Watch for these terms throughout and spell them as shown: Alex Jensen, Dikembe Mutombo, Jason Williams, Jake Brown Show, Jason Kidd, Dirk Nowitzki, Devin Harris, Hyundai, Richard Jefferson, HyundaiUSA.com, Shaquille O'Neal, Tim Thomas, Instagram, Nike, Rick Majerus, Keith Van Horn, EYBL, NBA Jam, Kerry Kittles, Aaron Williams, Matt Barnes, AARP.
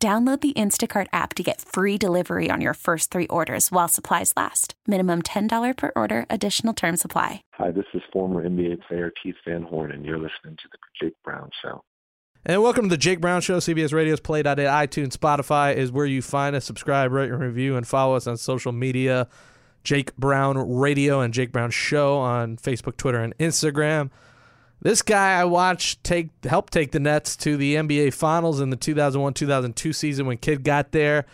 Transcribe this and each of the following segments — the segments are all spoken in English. Download the Instacart app to get free delivery on your first three orders while supplies last. Minimum $10 per order. Additional terms apply. Hi, this is former NBA player Keith Van Horn, and you're listening to The Jake Brown Show. And welcome to The Jake Brown Show. CBS Radio's Play.it, iTunes, Spotify is where you find us. Subscribe, rate, and review, and follow us on social media. Jake Brown Radio and Jake Brown Show on Facebook, Twitter, and Instagram. This guy I watched help take the Nets to the NBA Finals in the 2001-2002 season when Kidd got there.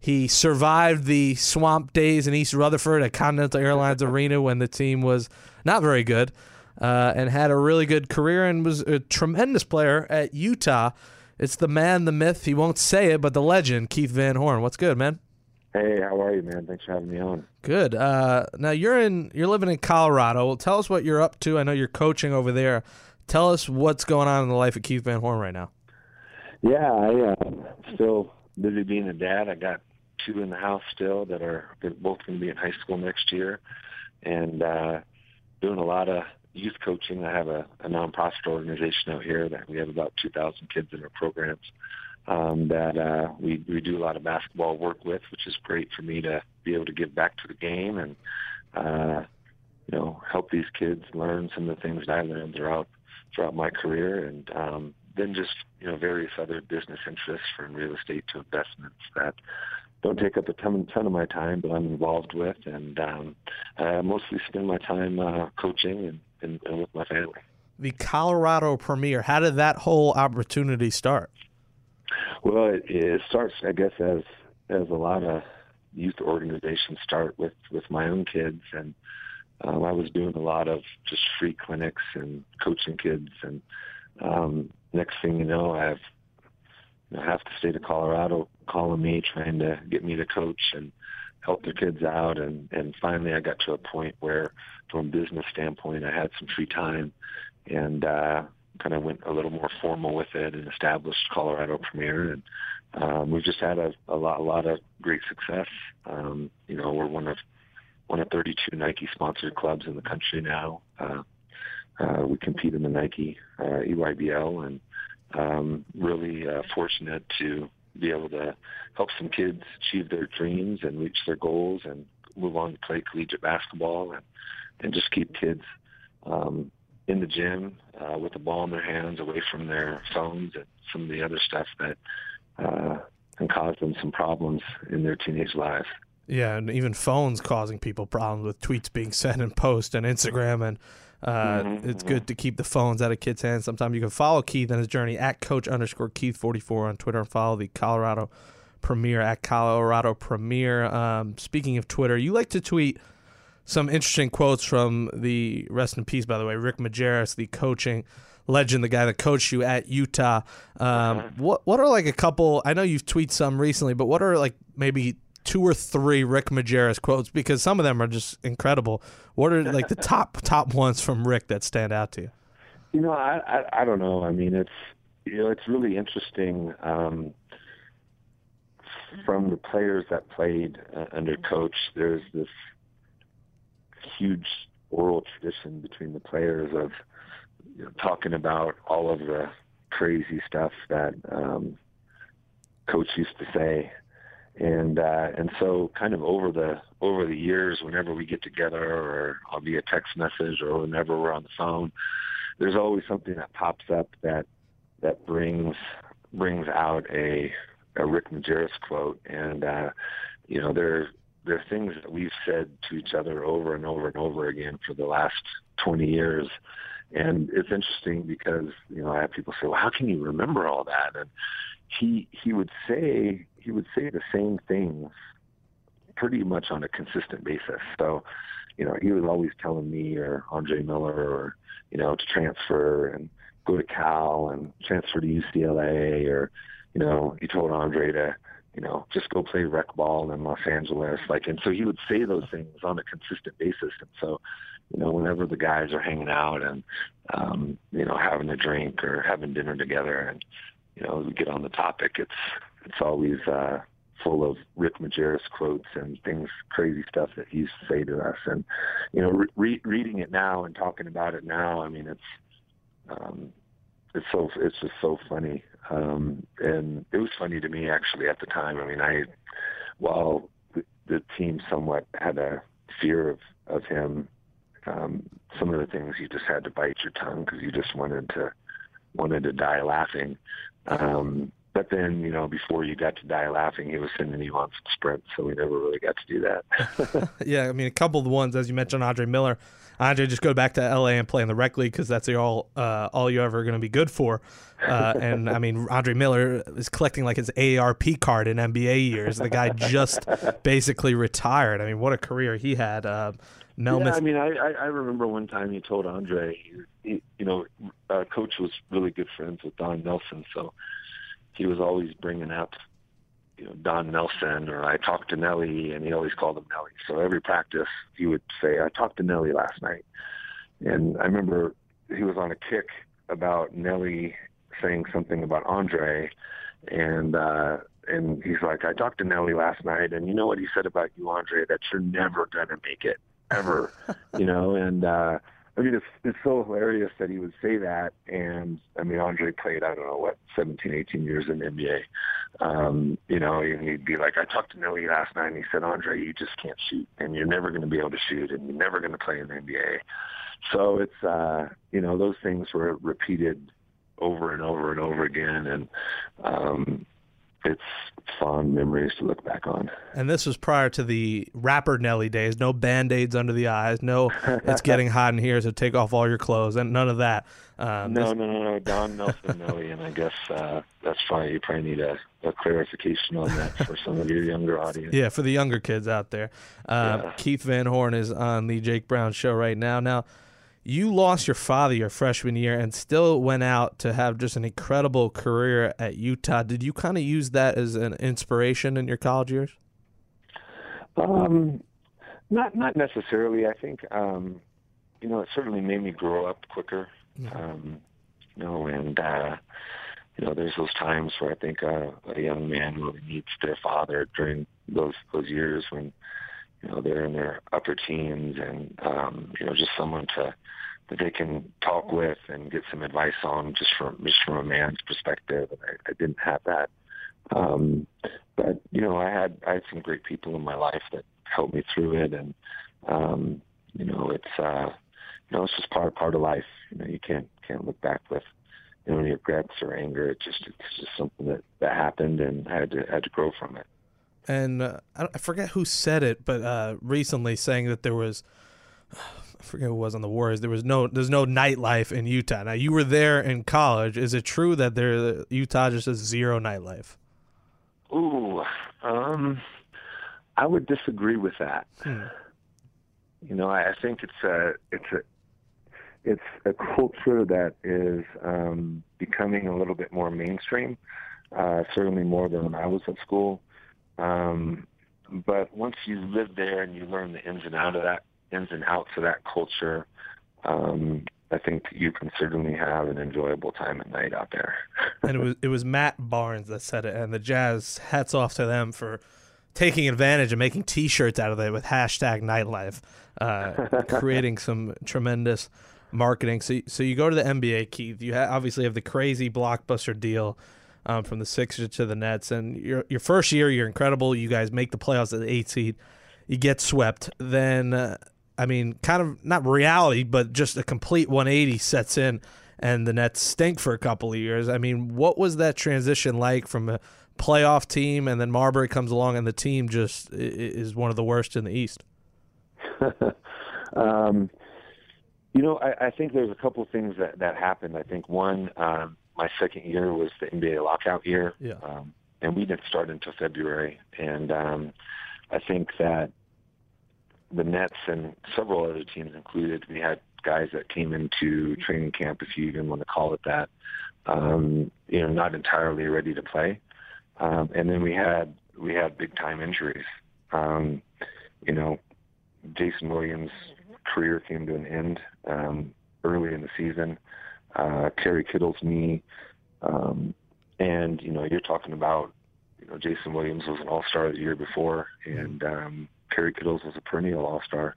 He survived the swamp days in East Rutherford at Continental Airlines Arena when the team was not very good and had a really good career and was a tremendous player at Utah. It's the man, the myth, he won't say it, but the legend, Keith Van Horn. What's good, man? Hey, how are you, man? Thanks for having me on. Good. Now you're living in Colorado. Well, tell us what you're up to. I know you're coaching over there. Tell us what's going on in the life of Keith Van Horn right now. Yeah, I'm still busy being a dad. I got two in the house still that are both going to be in high school next year, and doing a lot of youth coaching. I have a nonprofit organization out here that we have about 2,000 kids in our programs. That we do a lot of basketball work with, which is great for me to be able to give back to the game and, help these kids learn some of the things that I learned throughout my career. And then just, various other business interests from real estate to investments that don't take up a ton of my time, but I'm involved with. And I mostly spend my time coaching and with my family. The Colorado Premier, how did that whole opportunity start? Well, it starts, I guess, as a lot of youth organizations start with my own kids, and I was doing a lot of just free clinics and coaching kids, and next thing you know, I have half the state of Colorado calling me, trying to get me to coach and help their kids out, and finally I got to a point where, from a business standpoint, I had some free time, and kind of went a little more formal with it and established Colorado Premier. And we've just had a lot of great success. We're one of 32 Nike-sponsored clubs in the country now. We compete in the Nike EYBL, and really fortunate to be able to help some kids achieve their dreams and reach their goals and move on to play collegiate basketball and just keep kids in the gym with the ball in their hands, away from their phones and some of the other stuff that can cause them some problems in their teenage lives. Yeah, and even phones causing people problems with tweets being sent and posts and Instagram. And it's good to keep the phones out of kids' hands. Sometimes you can follow Keith and his journey at Coach_Keith44 on Twitter and follow the Colorado Premier at Colorado Premier. Speaking of Twitter, you like to tweet some interesting quotes from the, rest in peace, by the way, Rick Majerus, the coaching legend, the guy that coached you at Utah. What are like a couple, I know you've tweeted some recently, but what are like maybe two or three Rick Majerus quotes? Because some of them are just incredible. What are like the top ones from Rick that stand out to you? I don't know. I mean, it's really interesting from the players that played under Coach. There's this huge oral tradition between the players of talking about all of the crazy stuff that Coach used to say, and so kind of over the years, whenever we get together or I'll be a text message or whenever we're on the phone, there's always something that pops up that brings out a Rick Majerus quote, and there are things that we've said to each other over and over and over again for the last 20 years. And it's interesting because, I have people say, well, how can you remember all that? And he would say the same things pretty much on a consistent basis. So, he was always telling me or Andre Miller or, to transfer and go to Cal and transfer to UCLA, or, he told Andre to you know, just go play rec ball in Los Angeles. Like, and so he would say those things on a consistent basis. And so, you know, whenever the guys are hanging out and, you know, having a drink or having dinner together and, you know, we get on the topic, it's always full of Rick Majerus quotes and things, crazy stuff that he used to say to us. And, you know, reading it now and talking about it now, I mean, it's just so funny. And it was funny to me actually at the time. I mean, while the team somewhat had a fear of him, some of the things you just had to bite your tongue because you just wanted to die laughing. But then, you know, before you got to die laughing, he was sending you on some sprints, so we never really got to do that. Yeah, I mean, a couple of the ones, as you mentioned, Andre Miller. Andre, just go back to L.A. and play in the rec league because that's all you're ever going to be good for. And, I mean, Andre Miller is collecting, like, his AARP card in NBA years. The guy just basically retired. I mean, what a career he had. I mean, I remember one time you told Andre, Coach was really good friends with Don Nelson, so he was always bringing up, you know, Don Nelson, or I talked to Nelly, and he always called him Nelly. So every practice he would say, I talked to Nelly last night. And I remember he was on a kick about Nelly saying something about Andre. And he's like, I talked to Nelly last night. And you know what he said about you, Andre, that you're never going to make it ever, you know? And, I mean, it's so hilarious that he would say that. And, I mean, Andre played, I don't know, 17-18 years in the NBA. You know, and he'd be like, I talked to Nelly last night, and he said, Andre, you just can't shoot, and you're never going to be able to shoot, and you're never going to play in the NBA. So it's, you know, those things were repeated over and over and over again, and it's fond memories to look back on. And this was prior to the rapper Nelly days. No Band-Aids under the eyes. No, it's getting hot in here, so take off all your clothes. And none of that. No. Don Nelson Nelly, and I guess that's fine. You probably need a clarification on that for some of your younger audience. Yeah, for the younger kids out there. Keith Van Horn is on the Jake Brown Show right now. Now, you lost your father your freshman year and still went out to have just an incredible career at Utah. Did you kind of use that as an inspiration in your college years? Not necessarily. I think, you know, it certainly made me grow up quicker. You know, and, you know, there's those times where I think a young man really needs their father during those years when, you know, they're in their upper teens and, you know, just someone that they can talk with and get some advice on just from a man's perspective. And I didn't have that. But, you know, I had some great people in my life that helped me through it. And, you know, it's just part of life. You know, you can't look back with, you know, any regrets or anger. It's just something that happened, and I had to grow from it. And I forget who said it, but recently saying that there was, I forget who was on the Warriors, there's no nightlife in Utah. Now, you were there in college. Is it true that Utah just has zero nightlife? Ooh, I would disagree with that. You know, I think it's a culture that is becoming a little bit more mainstream, certainly more than when I was at school. But once you live there and you learn the ins and outs of that culture, I think you can certainly have an enjoyable time at night out there. And it was Matt Barnes that said it, and the Jazz, hats off to them for taking advantage and making T-shirts out of it with #nightlife, creating some tremendous marketing. So you go to the NBA, Keith. You obviously have the crazy blockbuster deal. From the Sixers to the Nets, and your first year, you're incredible. You guys make the playoffs as the 8th seed. You get swept. Then, I mean, kind of not reality, but just a complete 180 sets in, and the Nets stink for a couple of years. I mean, what was that transition like from a playoff team, and then Marbury comes along, and the team just is one of the worst in the East? You know, I think there's a couple of things that happened. I think one, my second year was the NBA lockout year, yeah. And we didn't start until February. And I think that the Nets and several other teams included, we had guys that came into training camp, if you even want to call it that, you know, not entirely ready to play. And then we had we had big-time injuries. Jason Williams' career came to an end early in the season. Kerry Kittles' knee. You're talking about, Jason Williams was an all-star the year before, and Kerry Kittles was a perennial all-star.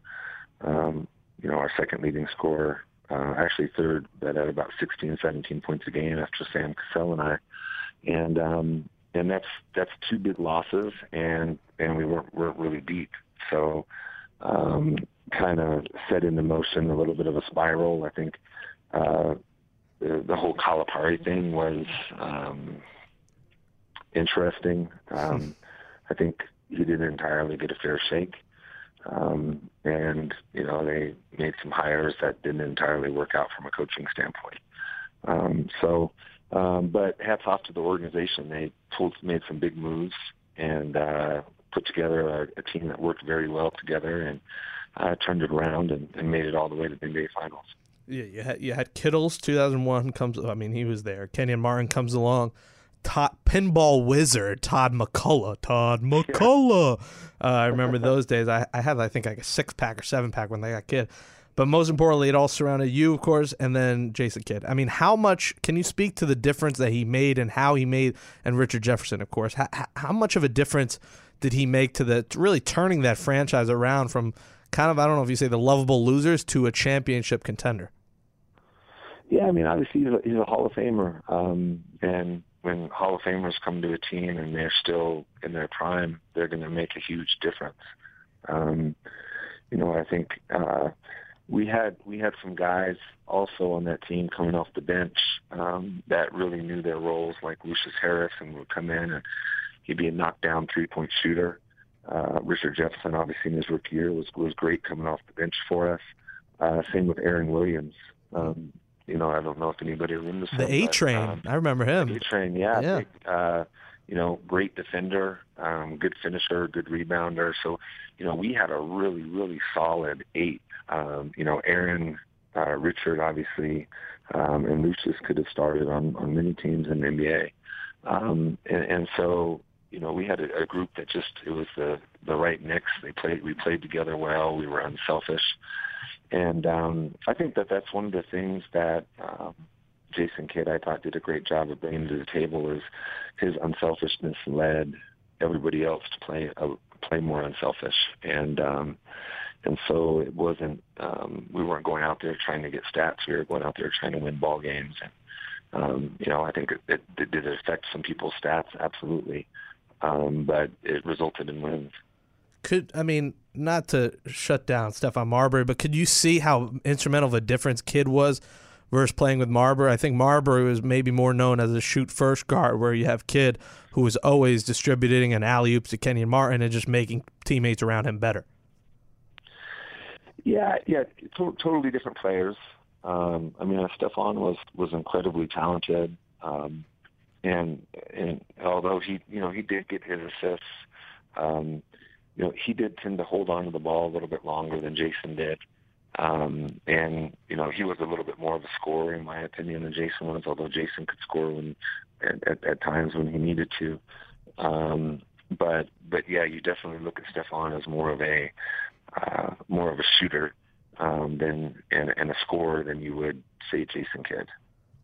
Our second leading scorer, actually third, but at about 16, 17 points a game after Sam Cassell and I. And that's two big losses, and we weren't really deep. So kind of set into motion a little bit of a spiral. I think the whole Calipari thing was interesting. I think he didn't entirely get a fair shake. They made some hires that didn't entirely work out from a coaching standpoint. But hats off to the organization. They made some big moves and put together a team that worked very well together and turned it around and made it all the way to the NBA Finals. Yeah, you had Kittles, 2001 comes. I mean, he was there. Kenyon Martin comes along. Top pinball wizard Todd McCullough. I remember those days. I had, I think, like a 6-pack or 7-pack when I got Kidd. But most importantly, it all surrounded you, of course, and then Jason Kidd. I mean, how much – can you speak to the difference that he made and how he made – and Richard Jefferson, of course. How much of a difference did he make to really turning that franchise around from kind of, I don't know if you say the lovable losers to a championship contender? Yeah, I mean, obviously he's a Hall of Famer. And when Hall of Famers come to a team and they're still in their prime, they're going to make a huge difference. I think – We had some guys also on that team coming off the bench that really knew their roles, like Lucius Harris, and would come in and he'd be a knockdown three-point shooter. Richard Jefferson, obviously in his rookie year, was great coming off the bench for us. Same with Aaron Williams. I don't know if anybody remembers him. The A-Train, I remember him. A-Train, yeah. Big, great defender, good finisher, good rebounder. So, we had a really, really solid eight. Aaron, Richard, obviously, and Lucius could have started on many teams in the NBA. We had a group that just, it was the right mix. We played together well. We were unselfish. And I think that's one of the things that Jason Kidd, I thought, did a great job of bringing to the table is his unselfishness led everybody else to play more unselfish. And so it wasn't. We weren't going out there trying to get stats. We were going out there trying to win ball games. And I think it did affect some people's stats, absolutely, but it resulted in wins. Not to shut down Stephon Marbury, but could you see how instrumental of a difference Kidd was versus playing with Marbury? I think Marbury was maybe more known as a shoot-first guard, where you have Kidd, who was always distributing an alley-oops to Kenyon Martin and just making teammates around him better. Yeah, totally different players. Stephon was incredibly talented, and although he did get his assists, he did tend to hold on to the ball a little bit longer than Jason did, he was a little bit more of a scorer in my opinion than Jason was. Although Jason could score at times when he needed to, but yeah, you definitely look at Stephon as more of a shooter than and a scorer than you would, say, Jason Kidd.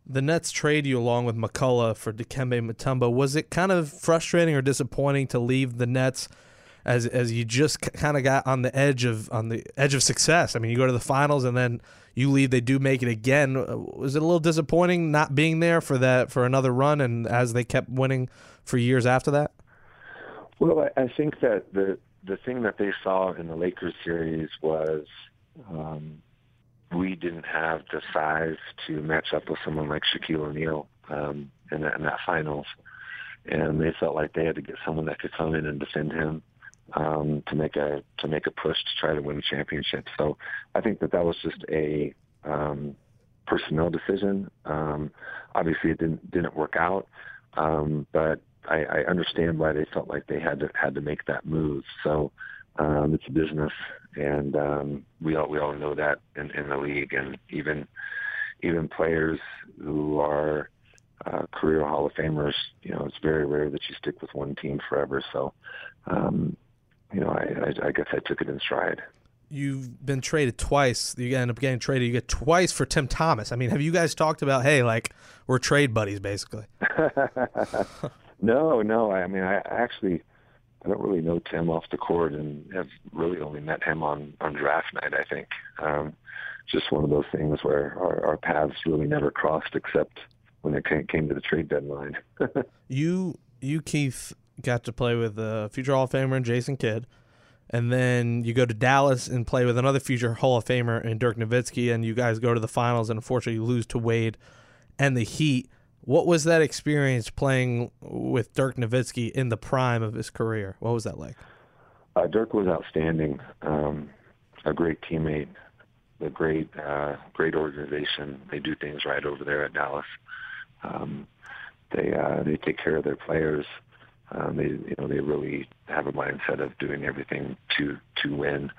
The Nets trade you along with McCullough for Dikembe Mutombo. Was it kind of frustrating or disappointing to leave the Nets as you just kind of got on the edge of success? I mean, you go to the finals and then you leave. They do make it again. Was it a little disappointing not being there for another run and as they kept winning for years after that? Well, I think that the thing that they saw in the Lakers series was we didn't have the size to match up with someone like Shaquille O'Neal in that finals. And they felt like they had to get someone that could come in and defend him to make a push to try to win a championship. So I think that was just a personnel decision. Obviously, it didn't work out, but I understand why they felt like they had to make that move. So it's a business, and we all know that in the league, and even players who are career Hall of Famers, you know, it's very rare that you stick with one team forever. So, you know, I guess I took it in stride. You've been traded twice. You end up getting traded. You get twice for Tim Thomas. I mean, have you guys talked about, hey, like, we're trade buddies, basically? No. I mean, I don't really know Tim off the court and have really only met him on draft night, I think. Just one of those things where our paths really never crossed except when it came to the trade deadline. You, Keith, got to play with a future Hall of Famer and Jason Kidd. And then you go to Dallas and play with another future Hall of Famer and Dirk Nowitzki, and you guys go to the finals, and unfortunately you lose to Wade and the Heat. What was that experience playing with Dirk Nowitzki in the prime of his career? What was that like? Dirk was outstanding, a great teammate, a great organization. They do things right over there at Dallas. They take care of their players. They really have a mindset of doing everything to win,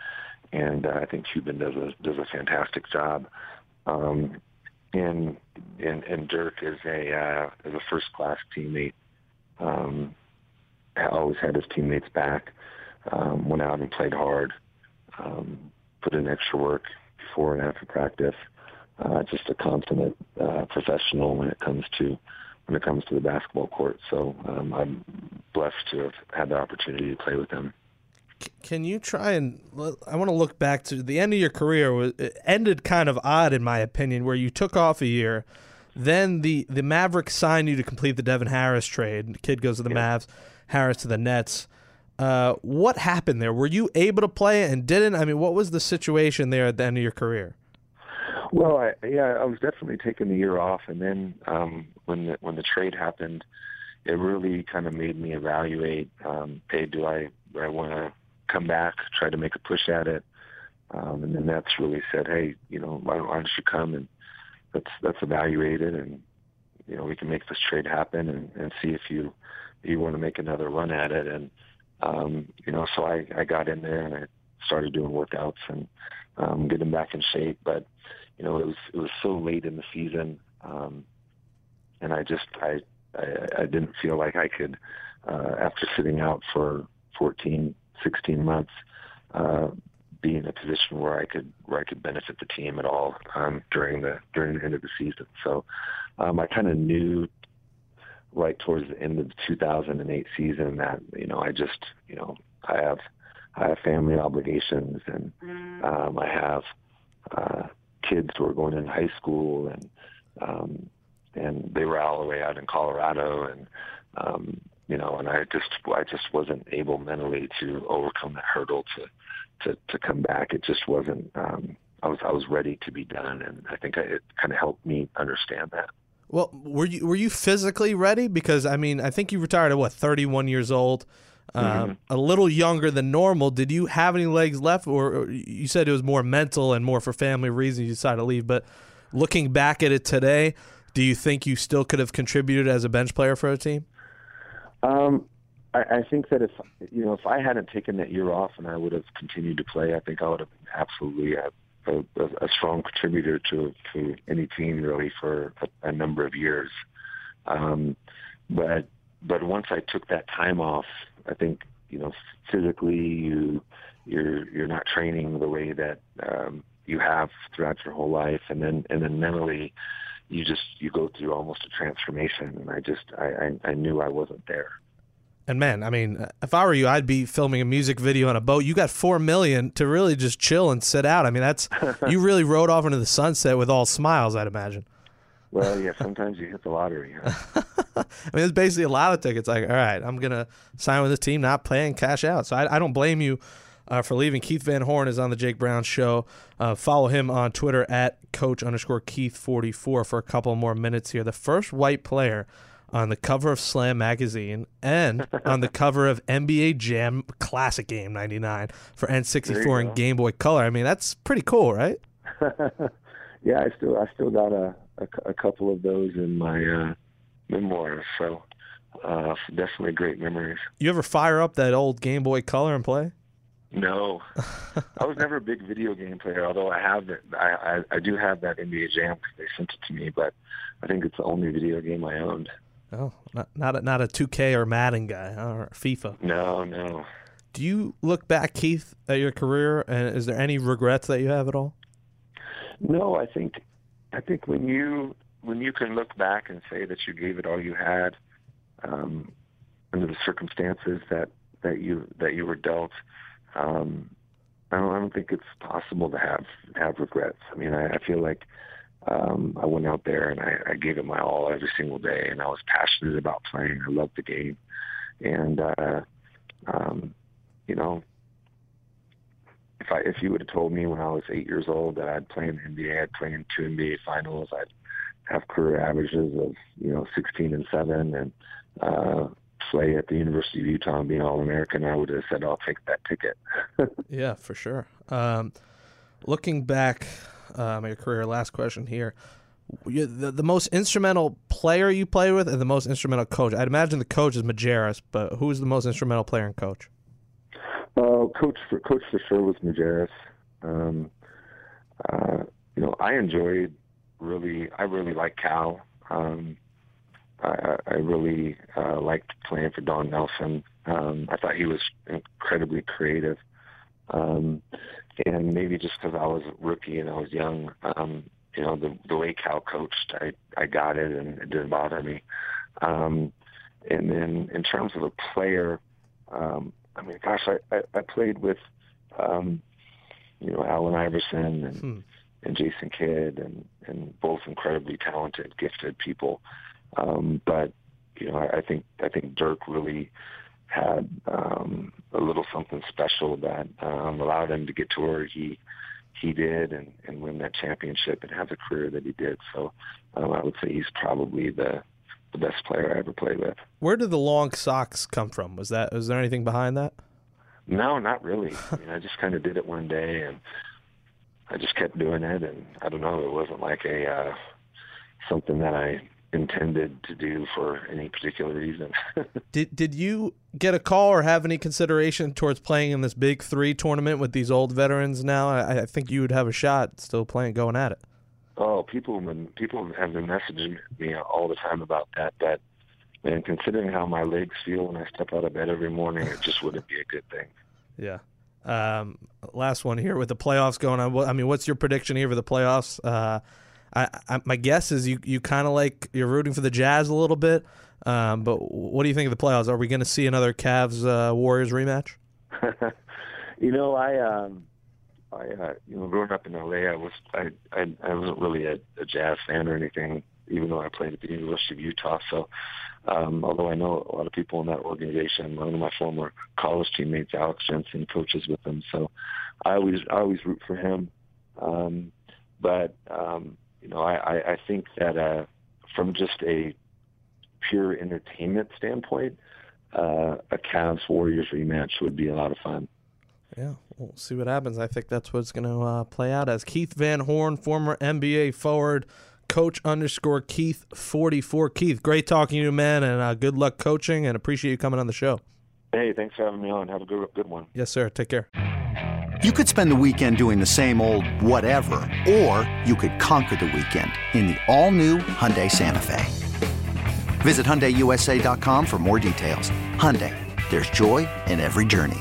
and I think Cuban does a fantastic job. And Dirk is a first class teammate. Always had his teammates back. Went out and played hard. Put in extra work before and after practice. Just a consummate professional when it comes to the basketball court. So I'm blessed to have had the opportunity to play with him. Can you try and – I want to look back to the end of your career. It ended kind of odd, in my opinion, where you took off a year. Then the Mavericks signed you to complete the Devin Harris trade. The kid goes to the Mavs, Harris to the Nets. What happened there? Were you able to play and didn't? I mean, what was the situation there at the end of your career? Well, I was definitely taking the year off, and then when the trade happened, it really kind of made me evaluate. Hey, do I want to come back, try to make a push at it? And then that's really said, hey, you know, why don't you come and let's evaluate it, and you know, we can make this trade happen and see if you want to make another run at it. And you know, so I got in there and I started doing workouts and getting back in shape, but. You know, it was so late in the season, and I didn't feel like I could, after sitting out for 14, 16 months, be in a position where I could benefit the team at all during the end of the season. So I kind of knew right towards the end of the 2008 season that I have family obligations and I have. Kids who were going in high school, and they were all the way out in Colorado, and and I just wasn't able mentally to overcome that hurdle to come back. It just wasn't. I was ready to be done, and I think it kind of helped me understand that. Well, were you physically ready? Because I mean, I think you retired at 31 years old. A little younger than normal. Did you have any legs left, or you said it was more mental and more for family reasons you decided to leave? But looking back at it today, do you think you still could have contributed as a bench player for a team? I think that if I hadn't taken that year off and I would have continued to play, I think I would have been absolutely a strong contributor to any team really for a number of years. But once I took that time off, I think, you know, physically you're not training the way that you have throughout your whole life, and then mentally you go through almost a transformation, and I knew I wasn't there. And man, I mean, if I were you, I'd be filming a music video on a boat. You got $4 million to really just chill and sit out. I mean, that's you really rode off into the sunset with all smiles, I'd imagine. Well, yeah, sometimes you hit the lottery. Huh? I mean, it's basically a lot of tickets. Like, all right, I'm going to sign with this team, not play, and cash out. So I don't blame you for leaving. Keith Van Horn is on the Jake Brown Show. Follow him on Twitter at Coach_Keith44 for a couple more minutes here. The first white player on the cover of Slam Magazine and on the cover of NBA Jam Classic Game 99 for N64 and Game Boy Color. I mean, that's pretty cool, right? Yeah, I still got a couple of those in my memoirs, so definitely great memories. You ever fire up that old Game Boy Color and play? No, I was never a big video game player, although I have it. I do have that NBA Jam because they sent it to me, but I think it's the only video game I owned. Oh, not a 2K or Madden guy or FIFA. No. Do you look back, Keith, at your career, and is there any regrets that you have at all? No, I think when you can look back and say that you gave it all you had under the circumstances that you were dealt. I don't think it's possible to have regrets. I mean, I feel like I went out there and I gave it my all every single day, and I was passionate about playing. I loved the game, and if you would have told me when I was 8 years old that I'd play in the NBA, I'd play in 2 NBA finals, I'd have career averages of 16-7, and play at the University of Utah and be an All-American, I would have said, I'll take that ticket. Yeah, for sure. Looking back at your career, last question here. The most instrumental player you played with and the most instrumental coach? I'd imagine the coach is Majerus, but who was the most instrumental player and coach? Coach for sure was Majerus. I really liked Cal. I really liked playing for Don Nelson. I thought he was incredibly creative. And maybe just because I was a rookie and I was young, the way Cal coached, I got it, and it didn't bother me. And then in terms of a player, I played with, Allen Iverson and Jason Kidd and both incredibly talented, gifted people. I think Dirk really had a little something special that allowed him to get to where he did and win that championship and have the career that he did. So I would say he's probably the best player I ever played with. Where did the long socks come from? Was there anything behind that? No, not really. I just kind of did it one day, and I just kept doing it, and I don't know, it wasn't like a something that I intended to do for any particular reason. Did you get a call or have any consideration towards playing in this Big Three tournament with these old veterans now? I think you would have a shot still playing, going at it. Oh, people have been messaging me all the time about that. But man, considering how my legs feel when I step out of bed every morning, it just wouldn't be a good thing. Yeah. Last one here with the playoffs going on. I mean, what's your prediction here for the playoffs? My guess is you kind of like you're rooting for the Jazz a little bit, but what do you think of the playoffs? Are we going to see another Cavs-Warriors rematch? Growing up in LA, I wasn't really a Jazz fan or anything, even though I played at the University of Utah. So, although I know a lot of people in that organization, one of my former college teammates, Alex Jensen, coaches with them. So, I always root for him, I think that from just a pure entertainment standpoint, a Cavs-Warriors rematch would be a lot of fun. Yeah, we'll see what happens. I think that's what's going to play out as. Keith Van Horn, former NBA forward, coach _ Keith 44. Keith, great talking to you, man, and good luck coaching, and appreciate you coming on the show. Hey, thanks for having me on. Have a good one. Yes, sir. Take care. You could spend the weekend doing the same old whatever, or you could conquer the weekend in the all-new Hyundai Santa Fe. Visit HyundaiUSA.com for more details. Hyundai, there's joy in every journey.